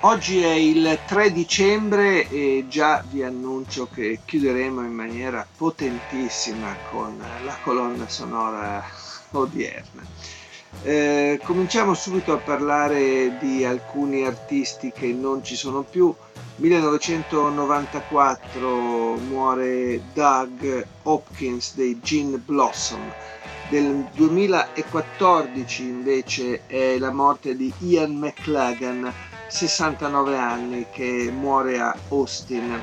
Oggi è il 3 dicembre e già vi annuncio che chiuderemo in maniera potentissima con la colonna sonora odierna. Cominciamo subito a parlare di alcuni artisti che non ci sono più. 1994 muore Doug Hopkins dei Gin Blossom. Del 2014 invece è la morte di Ian McLagan, 69 anni, che muore a Austin.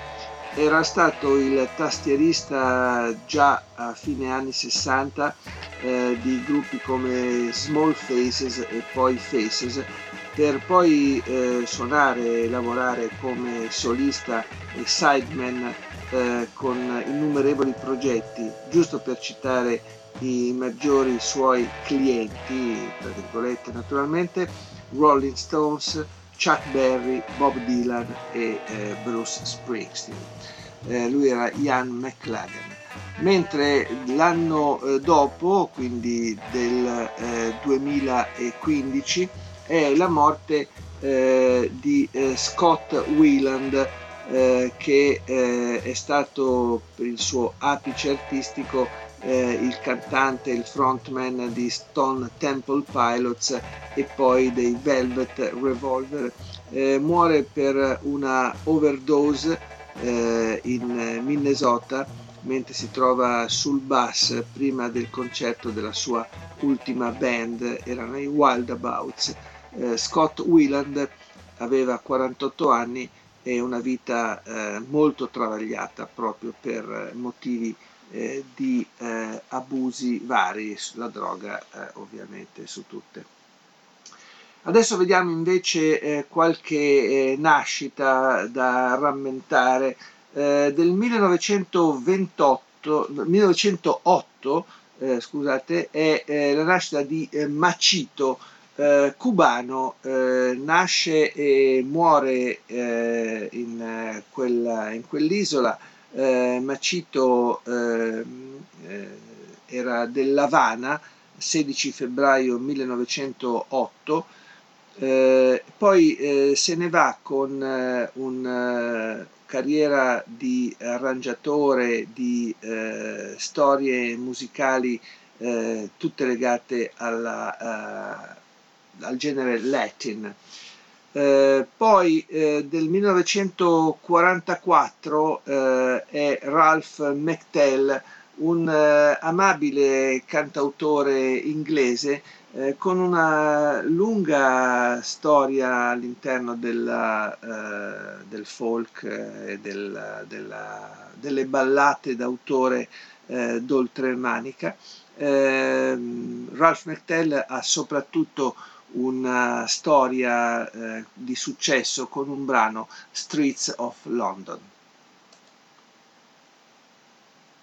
Era stato il tastierista già a fine anni 60 di gruppi come Small Faces e poi Faces, per poi suonare e lavorare come solista e sideman con innumerevoli progetti, giusto per citare i maggiori suoi clienti, tra virgolette naturalmente, Rolling Stones, Chuck Berry, Bob Dylan e Bruce Springsteen. Lui era Ian McLagan. Mentre l'anno dopo, quindi del 2015, è la morte di Scott Weiland, che è stato per il suo apice artistico il cantante, il frontman di Stone Temple Pilots e poi dei Velvet Revolver. Muore per una overdose in Minnesota mentre si trova sul bus prima del concerto della sua ultima band, erano i Wildabouts. Scott Weiland aveva 48 anni e una vita molto travagliata proprio per motivi di abusi vari, la droga ovviamente su tutte. Adesso vediamo invece qualche nascita da rammentare. Del 1908 scusate, è la nascita di Machito, cubano. Nasce e muore in quell'isola. Machito era dell'Havana, 16 febbraio 1908, poi se ne va con una carriera di arrangiatore di storie musicali tutte legate al genere Latin. Poi del 1944 è Ralph McTell, un amabile cantautore inglese con una lunga storia all'interno del folk e delle ballate d'autore d'oltre manica. Ralph McTell ha soprattutto una storia di successo con un brano, Streets of London.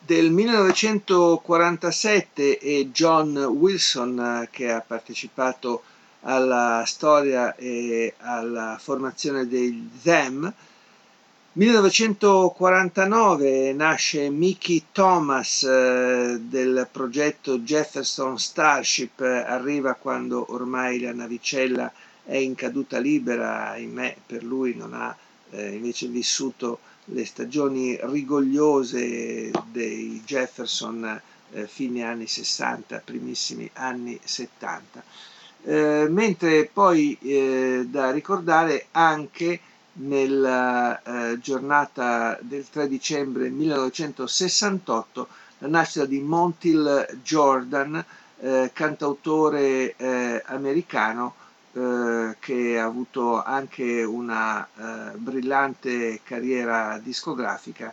Del 1947 è John Wilson, che ha partecipato alla storia e alla formazione dei Them. 1949 nasce Mickey Thomas del progetto Jefferson Starship, arriva quando ormai la navicella è in caduta libera, ahimè per lui non ha invece vissuto le stagioni rigogliose dei Jefferson fine anni 60, primissimi anni 70. Mentre poi da ricordare anche nella giornata del 3 dicembre 1968 la nascita di Montiel Jordan, cantautore americano che ha avuto anche una brillante carriera discografica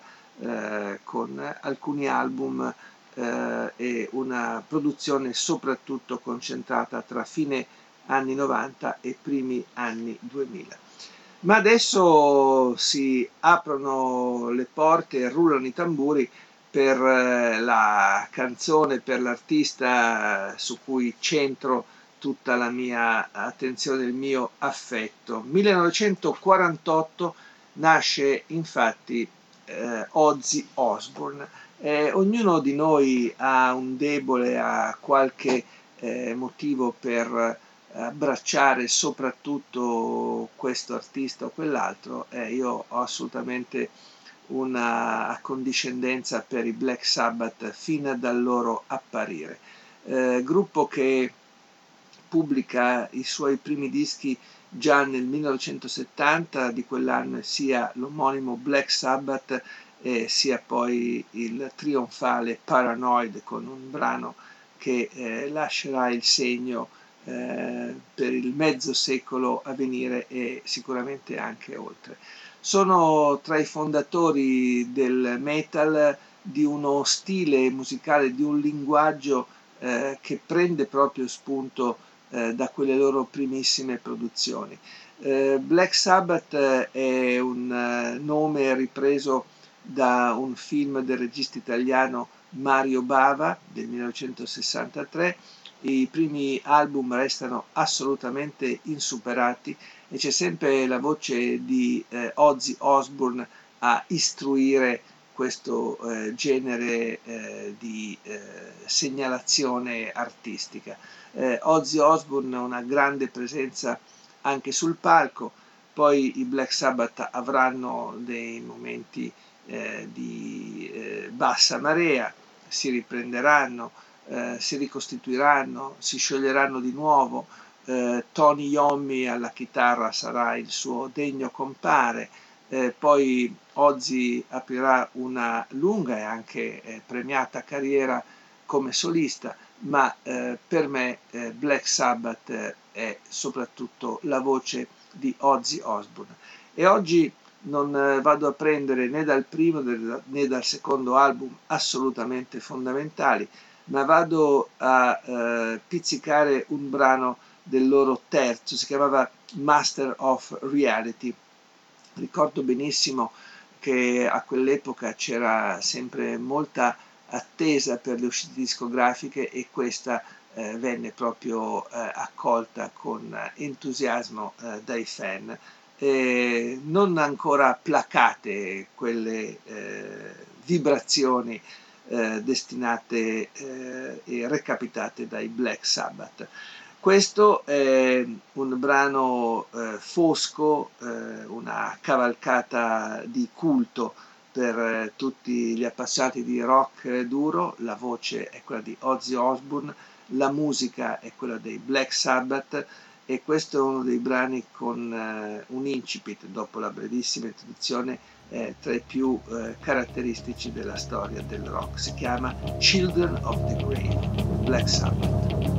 con alcuni album e una produzione soprattutto concentrata tra fine anni 90 e primi anni 2000. Ma adesso si aprono le porte e rullano i tamburi per la canzone, per l'artista su cui centro tutta la mia attenzione, il mio affetto. 1948 nasce infatti Ozzy Osbourne. Ognuno di noi ha un debole, ha qualche motivo per abbracciare soprattutto questo artista o quell'altro. Io ho assolutamente una accondiscendenza per i Black Sabbath fino dal loro apparire, gruppo che pubblica i suoi primi dischi già nel 1970, di quell'anno sia l'omonimo Black Sabbath sia poi il trionfale Paranoid, con un brano che lascerà il segno per il mezzo secolo a venire e sicuramente anche oltre. Sono tra i fondatori del metal, di uno stile musicale, di un linguaggio che prende proprio spunto da quelle loro primissime produzioni. Black Sabbath è un nome ripreso da un film del regista italiano Mario Bava del 1963. I primi album restano assolutamente insuperati e c'è sempre la voce di Ozzy Osbourne a istruire questo genere di segnalazione artistica. Ozzy Osbourne ha una grande presenza anche sul palco, poi i Black Sabbath avranno dei momenti di bassa marea, si riprenderanno, si ricostituiranno, si scioglieranno di nuovo. Tony Iommi alla chitarra sarà il suo degno compare, poi Ozzy aprirà una lunga e anche premiata carriera come solista, ma per me Black Sabbath è soprattutto la voce di Ozzy Osbourne. E oggi non vado a prendere né dal primo né dal secondo album assolutamente fondamentali, ma vado a pizzicare un brano del loro terzo, si chiamava Master of Reality. Ricordo benissimo che a quell'epoca c'era sempre molta attesa per le uscite discografiche e questa venne proprio accolta con entusiasmo dai fan. Non ancora placate quelle vibrazioni destinate e recapitate dai Black Sabbath. Questo è un brano fosco, una cavalcata di culto per tutti gli appassionati di rock duro. La voce è quella di Ozzy Osbourne, la musica è quella dei Black Sabbath e questo è uno dei brani con un incipit, dopo la brevissima introduzione, tra i più caratteristici della storia del rock. Si chiama Children of the Grave, Black Sabbath.